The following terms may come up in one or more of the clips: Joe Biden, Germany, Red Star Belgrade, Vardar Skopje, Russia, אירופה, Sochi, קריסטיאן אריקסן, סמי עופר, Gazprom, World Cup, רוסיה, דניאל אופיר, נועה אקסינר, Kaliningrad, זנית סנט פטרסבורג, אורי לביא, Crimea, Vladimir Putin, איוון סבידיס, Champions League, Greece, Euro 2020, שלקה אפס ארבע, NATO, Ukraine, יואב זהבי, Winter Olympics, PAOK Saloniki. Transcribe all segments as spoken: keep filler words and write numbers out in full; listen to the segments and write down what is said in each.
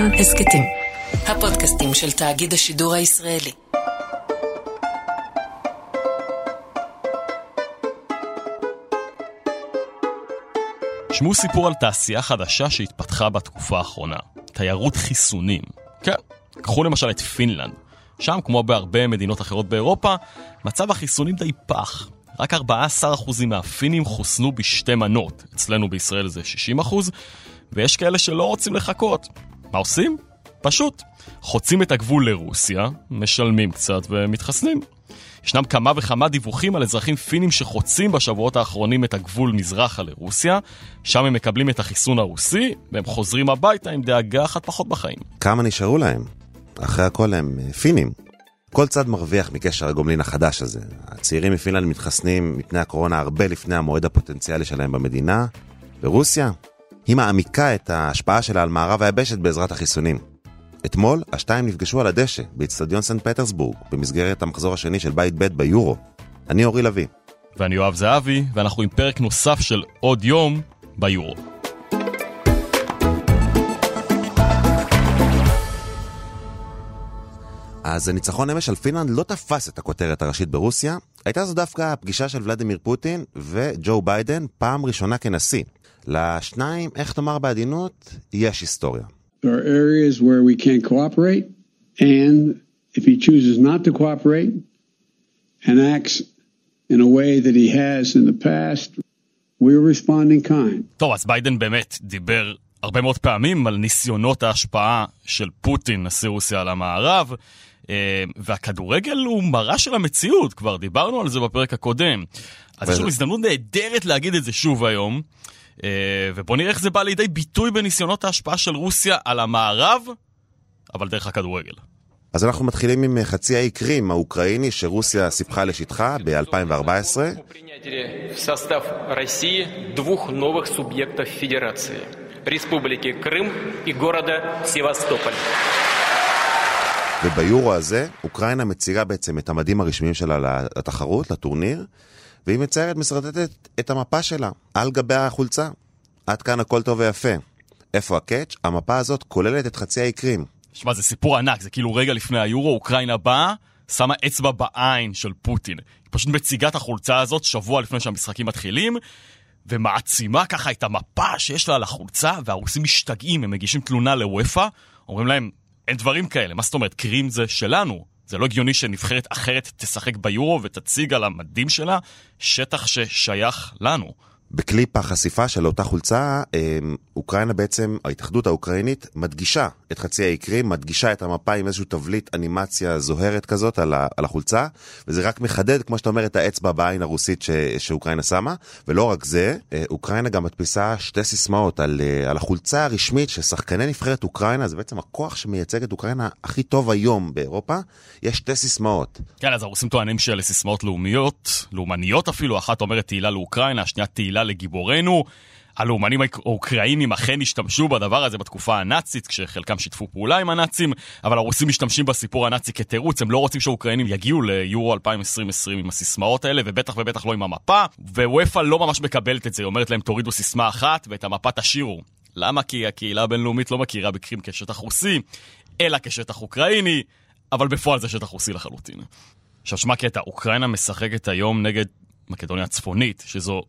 כאן הסקטים, הפודקאסטים של תאגיד השידור הישראלי. שמעו סיפור על תעשייה חדשה שהתפתחה בתקופה האחרונה, תיירות חיסונים. כן, קחו למשל את פינלנד. שם, כמו בהרבה מדינות אחרות באירופה, מצב החיסונים די פח. רק ארבעה עשר אחוז מהפינים חוסנו בשתי מנות. אצלנו בישראל זה שישים אחוז, ויש כאלה שלא רוצים לחכות. מה עושים? פשוט. חוצים את הגבול לרוסיה, משלמים קצת ומתחסנים. ישנם כמה וכמה דיווחים על אזרחים פינים שחוצים בשבועות האחרונים את הגבול מזרחה לרוסיה, שם הם מקבלים את החיסון הרוסי, והם חוזרים הביתה עם דאגה אחת פחות בחיים. כמה נשארו להם? אחרי הכל הם פינים. כל צד מרוויח מקשר הגומלין החדש הזה. הצעירים מפינלנד מתחסנים מפני הקורונה הרבה לפני המועד הפוטנציאלי שלהם במדינה. ברוסיה, היא מעמיקה את ההשפעה שלה על מערב היבשת בעזרת החיסונים. אתמול, השתיים נפגשו על הדשא, באצטדיון סנט פטרסבורג, במסגרת המחזור השני של בית ב' ביורו. אני אורי לביא. ואני יואב זהבי, ואנחנו עם פרק נוסף של עוד יום ביורו. אז הניצחון אמש על פינלנד לא תפס את הכותרת הראשית ברוסיה. הייתה זו דווקא הפגישה של ולדימיר פוטין וג'ו ביידן פעם ראשונה כנשיא. לשניים, איך תאמר בעדינות, יש היסטוריה. There are areas where we can't cooperate, and if he chooses not to cooperate and acts in a way that he has in the past, we're responding kind. טוב, אז ביידן באמת דיבר הרבה מאוד פעמים על ניסיונות ההשפעה של פוטין, נשיא רוסיה, על המערב, והכדורגל הוא מראה של המציאות, כבר דיברנו על זה בפרק הקודם. אז יש לנו הזדמנות נהדרת להגיד את זה שוב היום. ובוא נראה איך זה בא לידי ביטוי בניסיונות ההשפעה של רוסיה על המערב, אבל דרך הכדורגל. אז אנחנו מתחילים עם חצי האי קרים האוקראיני שרוסיה סיפחה לשטחה ב-אלפיים וארבע עשרה. וביורו הזה אוקראינה מציגה בעצם את המדים הרשמיים שלה לתחרות, לטורניר, והיא מציירת, מסרטטת את המפה שלה, על גבי החולצה. עד כאן הכל טוב ויפה. איפה הקאץ'? המפה הזאת כוללת את חצי העיקרים. שמה, זה סיפור ענק, זה כאילו רגע לפני היורו, אוקראינה באה, שמה אצבע בעין של פוטין. היא פשוט מציגה את החולצה הזאת שבוע לפני שהמשחקים מתחילים, ומעצימה ככה את המפה שיש לה על החולצה, והרוסים משתגעים, הם מגישים תלונה לוויפה, אומרים להם, אין דברים כאלה, מה זאת אומרת, קרים זה שלנו. זה לא הגיוני שנבחרת אחרת תשחק ביורו ותציג על המדים שלה שטח ששייך לנו. בקליפ החשיפה של אותה חולצה, אוקראינה בעצם, ההתאחדות האוקראינית, מדגישה את חצי העיקרים, מדגישה את המפה עם איזושהי תבלית אנימציה זוהרת כזאת על החולצה, וזה רק מחדד, כמו שאתה אומר, את האצבע בעין הרוסית שאוקראינה שמה, ולא רק זה, אוקראינה גם מדפיסה שתי סיסמאות על, על החולצה הרשמית ששחקני נבחרת אוקראינה, זה בעצם הכוח שמייצג את אוקראינה הכי טוב היום באירופה, יש שתי סיסמאות. כן, אז הרוסים טוענים שאלה סיסמאות לאומיות, לאומניות אפילו, אחת אומרת תהילה לאוקראינה, השנייה תהילה לגיבורנו. הלאומנים האוקראינים אכן השתמשו בדבר הזה בתקופה הנאצית, כשחלקם שיתפו פעולה עם הנאצים, אבל הרוסים משתמשים בסיפור הנאצי כתירוץ, הם לא רוצים שהאוקראינים יגיעו ליורו אלפיים עשרים עם הסיסמאות האלה, ובטח ובטח לא עם המפה, וויפה לא ממש מקבלת את זה, היא אומרת להם תורידו סיסמה אחת ואת המפה תשאירו. למה? כי הקהילה הבינלאומית לא מכירה בקרים כשטח רוסי, אלא כשטח אוקראיני, אבל בפועל זה שטח רוסי לחלוטין. עכשיו שמה קטע, אוקראינה משחקת היום נגד מקדוניה הצפונית, שזו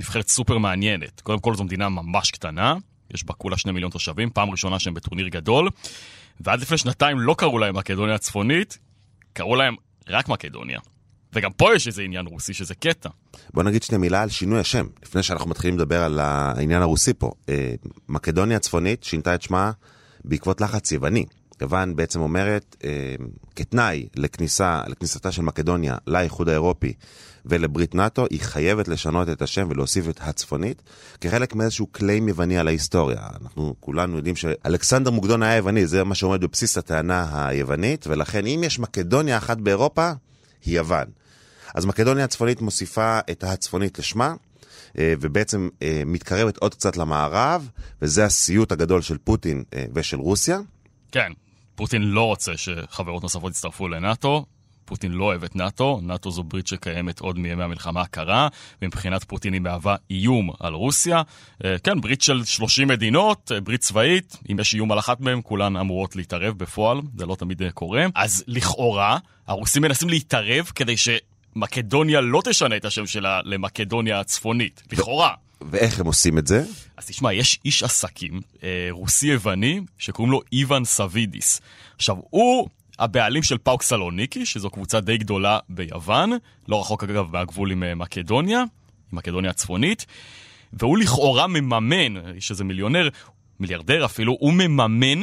נבחרת סופר מעניינת. קודם כל זו מדינה ממש קטנה, יש בה כולה שני מיליון תושבים, פעם ראשונה שהם בטורניר גדול, ועד לפני שנתיים לא קראו להם מקדוניה הצפונית, קראו להם רק מקדוניה. וגם פה יש איזה עניין רוסי שזה קטע. בוא נגיד שני מילה על שינוי השם, לפני שאנחנו מתחילים לדבר על העניין הרוסי פה. מקדוניה הצפונית שינתה את שמה בעקבות לחץ צבאי. יוון בעצם אומרת, כתנאי לכניסה, לכניסתה של מקדוניה לאיחוד האירופי ולברית נאטו, היא חייבת לשנות את השם ולהוסיף את הצפונית, כחלק מאיזשהו קליים יווני על ההיסטוריה. אנחנו כולנו יודעים שאלכסנדר מוקדון היה יווני, זה מה שעומד בבסיס הטענה היוונית, ולכן אם יש מקדוניה אחת באירופה, היא יוון. אז מקדוניה הצפונית מוסיפה את הצפונית לשמה, ובעצם מתקרבת עוד קצת למערב, וזה הסיוט הגדול של פוטין ושל רוסיה. כן, פוטין לא רוצה שחברות נוספות יצטרפו לנאטו, פוטין לא אוהב את נאטו, נאטו זו ברית שקיימת עוד מימי המלחמה הקרה, ומבחינת פוטין היא מהווה איום על רוסיה, כן, ברית של שלושים מדינות, ברית צבאית, אם יש איום על אחת מהם, כולן אמורות להתערב בפועל, זה לא תמיד קורה, אז לכאורה, הרוסים מנסים להתערב כדי שמקדוניה לא תשנה את השם שלה למקדוניה הצפונית, לכאורה. ואיך הם עושים את זה? אז תשמע, יש איש עסקים, רוסי-יווני, שקוראים לו איוון סבידיס. עכשיו, הוא הבעלים של פאוק סלוניקי, שזו קבוצה די גדולה ביוון, לא רחוק אגב מהגבול עם מקדוניה, עם מקדוניה הצפונית, והוא לכאורה מממן, איש איזה מיליונר, מיליארדר אפילו, הוא מממן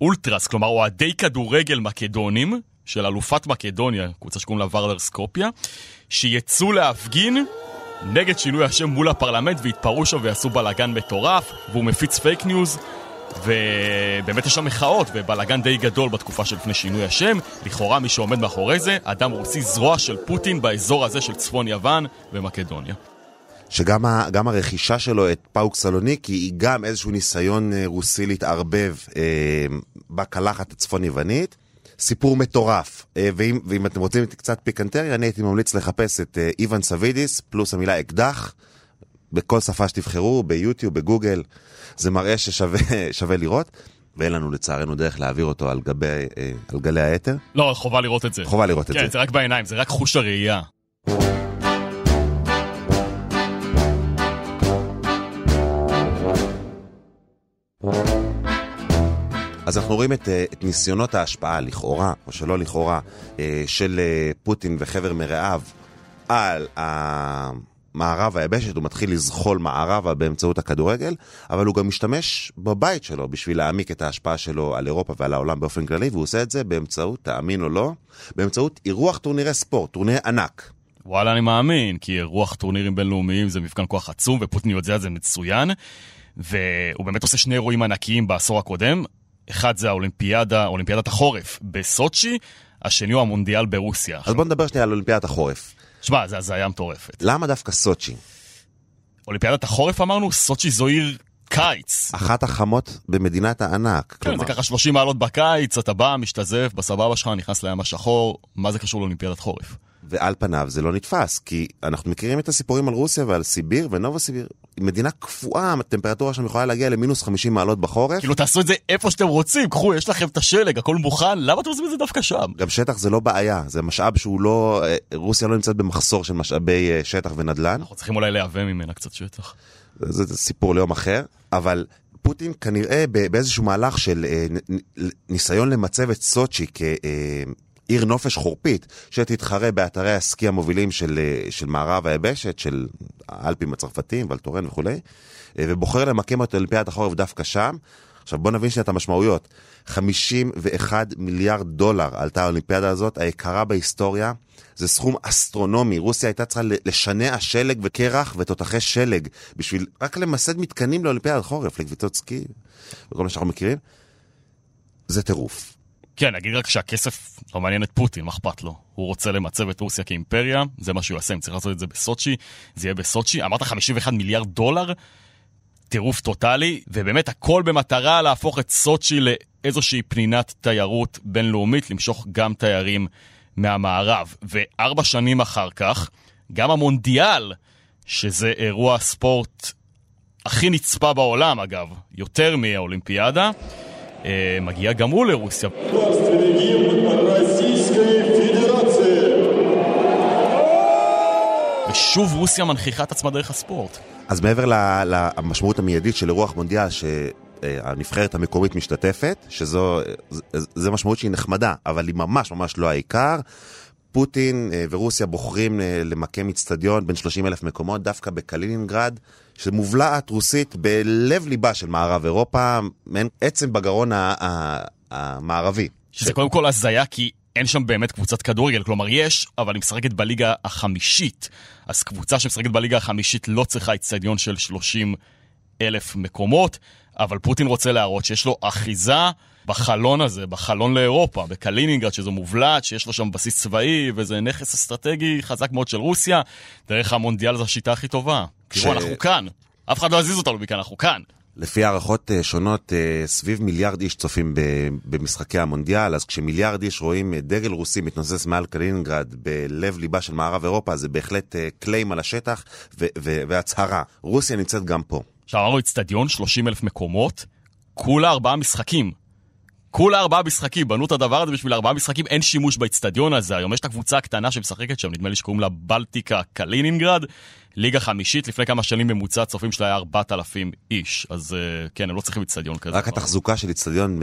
אולטרס, כלומר, הוא עדי כדורגל מקדונים, של אלופת מקדוניה, קבוצה שקוראים לה ורדר סקופיה, שיצאו להפגין נגד שינוי השם מול הפרלמנט, והתפרעו שם ועשו בלגן מטורף, והוא מפיץ פייק ניוז, ובאמת יש שם מחאות, ובלגן די גדול בתקופה שלפני שינוי השם. לכאורה מי שעומד מאחורי זה, אדם רוסי זרוע של פוטין באזור הזה של צפון יוון ומקדוניה. שגם ה, גם הרכישה שלו את פאוק סלוניקי היא גם איזשהו ניסיון רוסי להתערבב אה, בקלחת הצפון יוונית. סיפור מטורף, ואם, ואם אתם רוצים קצת פיקנטריה, אני הייתי ממליץ לחפש את איוון סבידיס, פלוס המילה אקדח, בכל שפה שתבחרו, ביוטיוב, בגוגל, זה מראה ששווה לראות, ואין לנו לצערנו דרך להעביר אותו על גבי, על גלי היתר. לא, חובה לראות את זה. חובה לראות את זה. כן, זה רק בעיניים, זה רק חוש הראייה. אז אנחנו רואים את, את ניסיונות ההשפעה, לכאורה, או שלא לכאורה, של פוטין וחבר מרעיו על המערב היבשת, הוא מתחיל לזחול מערבה באמצעות הכדורגל, אבל הוא גם משתמש בבית שלו בשביל להעמיק את ההשפעה שלו על אירופה ועל העולם באופן כללי, והוא עושה את זה באמצעות, תאמין או לא, באמצעות אירוח טורנירי ספורט, טורנירי ענק. וואלה, אני מאמין, כי אירוח טורנירים בינלאומיים זה מבחן כוח עצום, ופוטין יודע את זה מצוין, והוא באמת עושה שני אירועים ענקיים בעשור הקודם, אחד זה האולימפיאדה, אולימפיאדת החורף בסוצ'י, השני הוא המונדיאל ברוסיה. אז בוא נדבר שנייה על אולימפיאדת החורף. תשמע, זה הזיה מטורפת. למה דווקא סוצ'י? אולימפיאדת החורף אמרנו, סוצ'י זו עיר קיץ. אחת החמות במדינת הענק. כן, זה ככה שלושים מעלות בקיץ, אתה בא, משתזף, בסבבה שלך, נכנס לים השחור, מה זה קשור לאולימפיאדת חורף? ועל פניו זה לא נתפס, כי אנחנו מכירים את הסיפורים על רוסיה ועל סיביר ונובה סיביר, מדינה קפואה, הטמפרטורה שם יכולה להגיע למינוס חמישים מעלות בחורף. כאילו תעשו את זה איפה שאתם רוצים, קחו, יש לכם את השלג, הכל מוכן, למה אתם עושים את זה דווקא שם? גם שטח זה לא בעיה, זה משאב שהוא לא, רוסיה לא נמצאת במחסור של משאבי שטח ונדלן. אנחנו צריכים אולי להיעבם ממנה קצת שטח. זה, זה סיפור ליום אחר, אבל פוטין כנראה באיזשהו מהלך של ניסיון למצב את סוצ'י כ עיר נופש חורפית, שתתחרה באתרי הסקי המובילים של, של מערב היבשת, של האלפים הצרפתיים, ולטורן וכו', ובוחר למקם את אולימפיאדת החורף דווקא שם. עכשיו בוא נבין שנייה את המשמעויות. חמישים ואחד מיליארד דולר עלתה האולימפיאדה הזאת, היקרה בהיסטוריה, זה סכום אסטרונומי. רוסיה הייתה צריכה לשנע שלג וקרח ותותחי שלג, בשביל רק למסד מתקנים לאולימפיאדת חורף, לקביצות סקי, וכל מה שאנחנו מכירים. זה טירוף. כן, נגיד רק שהכסף לא מעניין את פוטין, מה אכפת לו? הוא רוצה למצב את רוסיה כאימפריה, זה מה שהוא יעשה, אם צריך לעשות את זה בסוצ'י, זה יהיה בסוצ'י. אמרת חמישים ואחד מיליארד דולר, טירוף טוטלי, ובאמת הכל במטרה להפוך את סוצ'י לאיזושהי פנינת תיירות בינלאומית, למשוך גם תיירים מהמערב. וארבע שנים אחר כך, גם המונדיאל, שזה אירוע הספורט הכי נצפה בעולם אגב, יותר מהאולימפיאדה, מגיע גם הוא לרוסיה. ושוב רוסיה מנכיחה את עצמה דרך הספורט. אז מעבר למשמעות המיידית של אירוח מונדיאל שהנבחרת המקומית משתתפת, שזו זה משמעות שהיא נחמדה, אבל היא ממש ממש לא העיקר. פוטין ורוסיה בוחרים למקם אצטדיון בין שלושים אלף מקומות, דווקא בקלינינגרד, שמובלעת רוסית בלב ליבה של מערב אירופה, מעין עצם בגרון המערבי. שזה קודם כל הזיה, כי אין שם באמת קבוצת כדורגל, כלומר יש, אבל היא משחקת בליגה החמישית, אז קבוצה שמשחקת בליגה החמישית לא צריכה אצטדיון של שלושים אלף מקומות, אבל פוטין רוצה להראות שיש לו אחיזה בחלון הזה, בחלון לאירופה, בקלינינגרד, שזו מובלעת, שיש לו שם בסיס צבאי, וזה נכס אסטרטגי חזק מאוד של רוסיה. דרך המונדיאל זו השיטה הכי טובה. ש... תראו, אנחנו כאן. אף אחד לא הזיז אותנו מכאן, אנחנו כאן. לפי הערכות שונות, סביב מיליארד איש צופים במשחקי המונדיאל, אז כשמיליארד איש רואים דגל רוסי מתנוסס מעל קלינינגרד בלב ליבה של מערב אירופה, זה בהחלט קליים על השטח והצהרה. רוסיה נמצאת גם פה. שערו אצטדיון, שלושים אלף מקומות, כולה ארבעה משחקים. כולה ארבעה משחקים, בנו את הדבר הזה בשביל ארבעה משחקים, אין שימוש באצטדיון הזה. היום יש את הקבוצה הקטנה שמשחקת שם, נדמה לי שקוראים לה בלטיקה קלינינגרד, ליגה חמישית, לפני כמה שנים ממוצע צופים שלה היה ארבעת אלפים איש, אז כן, הם לא צריכים אצטדיון כזה. רק התחזוקה של אצטדיון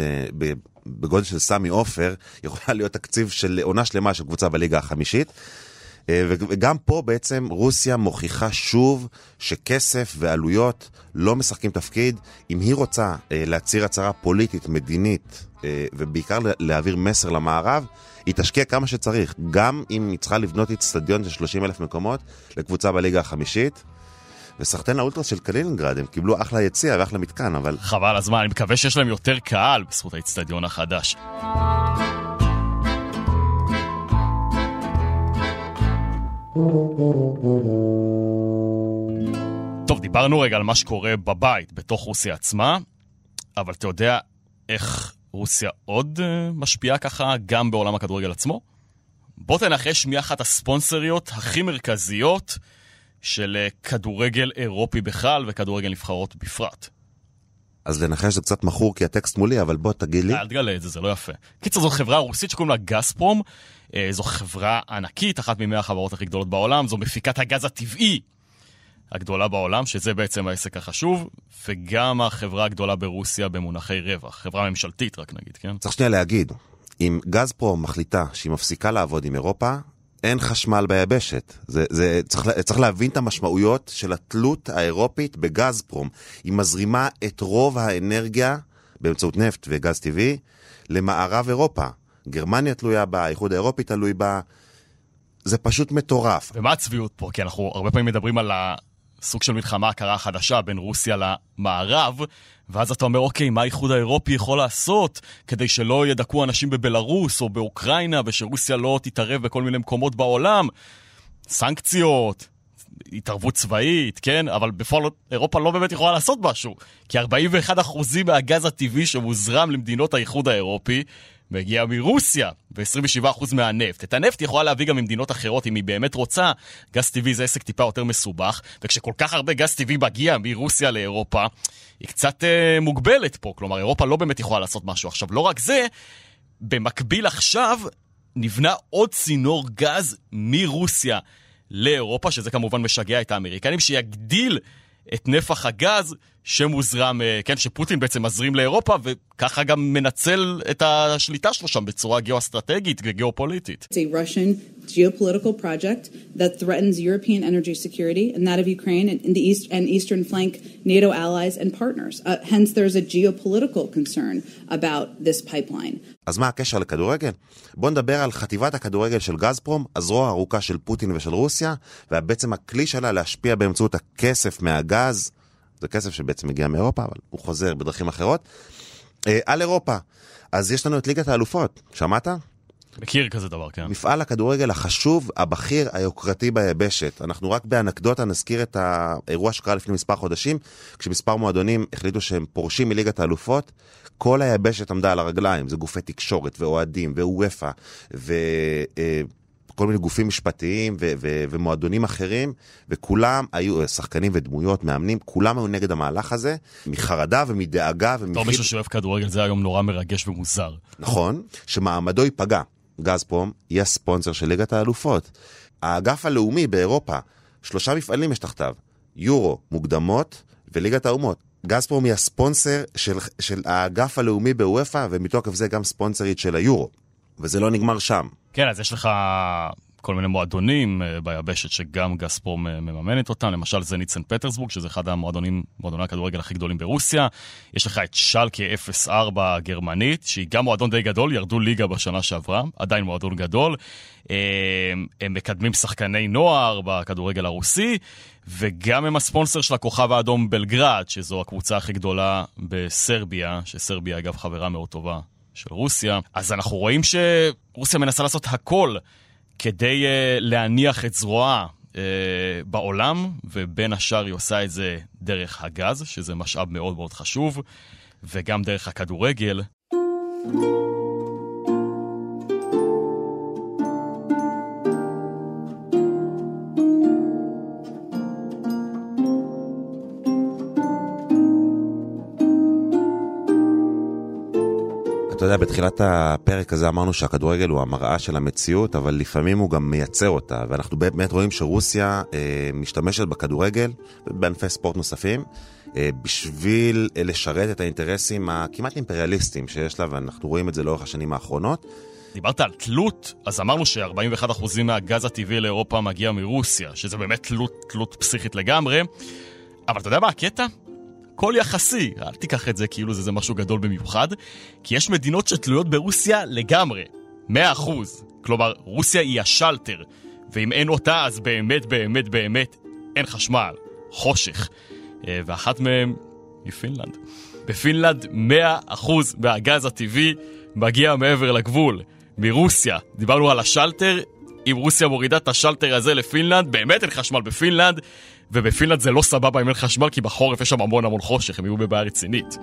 בגודל של סמי עופר, יכולה להיות תקציב של עונה שלמה של קבוצה בליגה החמישית, וגם פה בעצם רוסיה מוכיחה שוב שכסף ועלויות לא משחקים תפקיד. אם היא רוצה להציר הצהרה פוליטית, מדינית, ובעיקר להעביר מסר למערב, היא תשקיע כמה שצריך, גם אם היא צריכה לבנות אצטדיון של שלושים אלף מקומות לקבוצה בליגה החמישית. וסחטן האולטרס של קלינינגרד, הם קיבלו אחלה יציע ואחלה מתקן, אבל... חבל הזמן, אני מקווה שיש להם יותר קהל בזכות האצטדיון החדש. טוב, דיברנו רגע על מה שקורה בבית, בתוך רוסיה עצמה, אבל אתה יודע איך רוסיה עוד משפיעה ככה גם בעולם הכדורגל עצמו? בוא תנחש מי אחת הספונסריות הכי מרכזיות של כדורגל אירופי בכלל וכדורגל נבחרות בפרט. אז לנחש זה קצת מחור כי הטקסט מולי, אבל בוא תגיד לי. אל תגלה את זה, זה לא יפה. קיצר, זו חברה רוסית שקוראים לה גזפרום, זו חברה ענקית, אחת ממאה החברות הכי גדולות בעולם, זו מפיקת הגז הטבעי הגדולה בעולם, שזה בעצם העסק החשוב, וגם החברה הגדולה ברוסיה במונחי רווח, חברה ממשלתית רק נגיד, כן? צריך שנייה להגיד, אם גזפרום מחליטה שהיא מפסיקה לעבוד עם אירופה, אין חשמל ביבשת. זה, זה, צריך, צריך להבין את המשמעויות של התלות האירופית בגזפרום. היא מזרימה את רוב האנרגיה, באמצעות נפט וגז טבעי, למערב אירופה. גרמניה תלויה בה, האיחוד האירופי תלוי בה. זה פשוט מטורף. ומה הצביעות פה? כי אנחנו הרבה פעמים מדברים על הסוג של מלחמה הקרה החדשה בין רוסיה למערב, ואז אתה אומר, אוקיי, מה האיחוד האירופי יכול לעשות כדי שלא ידקו אנשים בבלרוס או באוקראינה, ושרוסיה לא תתערב בכל מיני מקומות בעולם? סנקציות, התערבות צבאית, כן? אבל בפועל אירופה לא באמת יכולה לעשות משהו, כי ארבעים ואחד אחוז מהגז הטבעי שמוזרם למדינות האיחוד האירופי מגיע מרוסיה, ו-עשרים ושבעה אחוז מהנפט. את הנפט יכולה להביא גם ממדינות אחרות אם היא באמת רוצה. גז טבעי זה עסק טיפה יותר מסובך, וכשכל כך הרבה גז טבעי מגיע מרוסיה לאירופה, היא קצת אה, מוגבלת פה. כלומר, אירופה לא באמת יכולה לעשות משהו. עכשיו, לא רק זה, במקביל עכשיו נבנה עוד צינור גז מרוסיה לאירופה, שזה כמובן משגע את האמריקנים, שיגדיל את נפח הגז שמוזרם, כן, שפוטין בעצם מזרים לאירופה, וככה גם מנצל את השליטה שלו שם בצורה גיאו-אסטרטגית וגיאופוליטית. It's a Russian geopolitical project that threatens European energy security and that of Ukraine and the east and eastern flank NATO allies and partners. Uh, hence there's a geopolitical concern about this pipeline. אז מה הקשר לכדורגל? בוא נדבר על חטיבת הכדורגל של גזפרום, הזרוע הארוכה של פוטין ושל רוסיה, ובעצם הכלי שלה להשפיע באמצעות הכסף מהגז, זה כסף שבעצם מגיע מאירופה, אבל הוא חוזר בדרכים אחרות, על אירופה. אז יש לנו את ליגת האלופות, שמעת? מכיר כזה דבר, כן. מפעל הכדורגל החשוב, הבכיר, היוקרתי ביבשת. אנחנו רק באנקדוטה נזכיר את האירוע שקרה לפני מספר חודשים, כשמספר מועדונים החליטו שהם פורשים מליגת האלופות, כל היבשת עמדה על הרגליים, זה גופי תקשורת ואוהדים ואוופה, וכל מיני גופים משפטיים ו- ו- ומועדונים אחרים, וכולם היו שחקנים ודמויות, מאמנים, כולם היו נגד המהלך הזה, מחרדה ומדאגה. ומחיד... טוב, מישהו שאוהב כדורגל זה היום נורא מרגש ומוזר. נכון, שמעמדו ייפגע. גזפרום היא הספונסר של ליגת האלופות. האגף הלאומי באירופה, שלושה מפעלים יש תחתיו, יורו, מוקדמות וליגת האומות. גזפרום היא הספונסר של, של האגף הלאומי באוופה, ומתוקף זה גם ספונסרית של היורו. וזה לא נגמר שם. כן, אז יש לך כל מיני מועדונים ביבשת שגם גזפרום מממנת אותם, למשל זנית סנט פטרסבורג, שזה אחד המועדונים, מועדוני הכדורגל הכי גדולים ברוסיה. יש לך את שלקה אפס ארבע הגרמנית, שהיא גם מועדון די גדול, ירדו ליגה בשנה שעברה, עדיין מועדון גדול. הם, הם מקדמים שחקני נוער בכדורגל הרוסי, וגם הם הספונסר של הכוכב האדום בלגרד, שזו הקבוצה הכי גדולה בסרביה, שסרביה אגב חברה מאוד טובה של רוסיה. אז אנחנו רואים שרוסיה מנסה לעשות הכל כדי uh, להניח את זרועה בעולם, ובין השאר היא עושה את זה דרך הגז, שזה משאב מאוד מאוד חשוב, וגם דרך הכדורגל. אתה יודע, בתחילת הפרק הזה אמרנו שהכדורגל הוא המראה של המציאות, אבל לפעמים הוא גם מייצר אותה, ואנחנו באמת רואים שרוסיה אה, משתמשת בכדורגל, בענפי ספורט נוספים, אה, בשביל אה, לשרת את האינטרסים הכמעט אימפריאליסטיים שיש לה, ואנחנו רואים את זה לאורך השנים האחרונות. דיברת על תלות, אז אמרנו ש-ארבעים ואחד אחוז מהגז הטבעי לאירופה מגיע מרוסיה, שזה באמת תלות, תלות פסיכית לגמרי, אבל אתה יודע מה הקטע? כל יחסי, אל תיקח את זה כאילו זה, זה משהו גדול במיוחד, כי יש מדינות שתלויות ברוסיה לגמרי, מאה אחוז. כלומר, רוסיה היא השלטר, ואם אין אותה, אז באמת, באמת, באמת, אין חשמל, חושך. ואחת מהם היא פינלנד. בפינלנד, מאה אחוז מהגז הטבעי מגיע מעבר לגבול, מרוסיה. דיברנו על השלטר, אם רוסיה מורידה את השלטר הזה לפינלנד, באמת אין חשמל בפינלנד, ובפינלנד זה לא סבבה אם אין חשמל, כי בחורף יש שם המון המון חושך, הם יהיו בבעיה רצינית.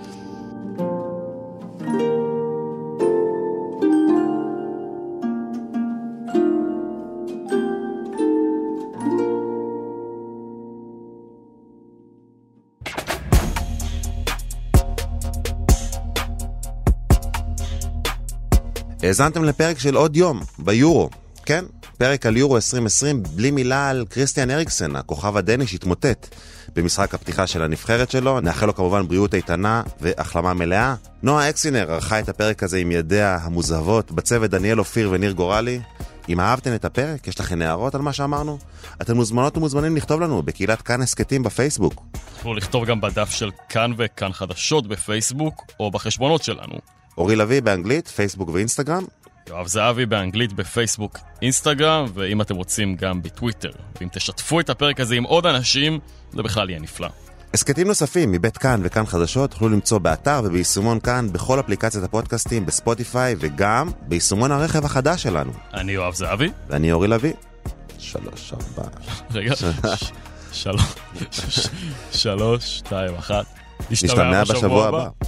האזנתם לפרק של עוד יום, ביורו, כן? פרק על יורו עשרים עשרים, בלי מילה על קריסטיאן אריקסן, הכוכב הדני שהתמוטט במשחק הפתיחה של הנבחרת שלו. נאחל לו כמובן בריאות איתנה והחלמה מלאה. נועה אקסינר ערכה את הפרק הזה עם ידיה המוזהבות, בצוות דניאל אופיר וניר גורלי. אם אהבתם את הפרק, יש לכם הערות על מה שאמרנו? אתם מוזמנות ומוזמנים לכתוב לנו בקהילת כאן הסקטים בפייסבוק. תוכלו לכתוב גם בדף של כאן וכאן חדשות בפייסבוק, או בחשבונות שלנו. אורי לביא באנגלית, פייסבוק ואינסטגרם. יואב זהבי באנגלית, בפייסבוק, אינסטגרם, ואם אתם רוצים גם בטוויטר. ואם תשתפו את הפרק הזה עם עוד אנשים, זה בכלל יהיה נפלא. הסקטים נוספים מבית כאן וכאן חדשות תוכלו למצוא באתר וביישומון כאן בכל אפליקציית הפודקאסטים, בספוטיפיי וגם ביישומון הרכב החדש שלנו. אני יואב זהבי. ואני אורי לוי. שלוש, ארבע. רגע. שלוש, שלוש, שתיים, אחת. נשתמע בשבוע הבא.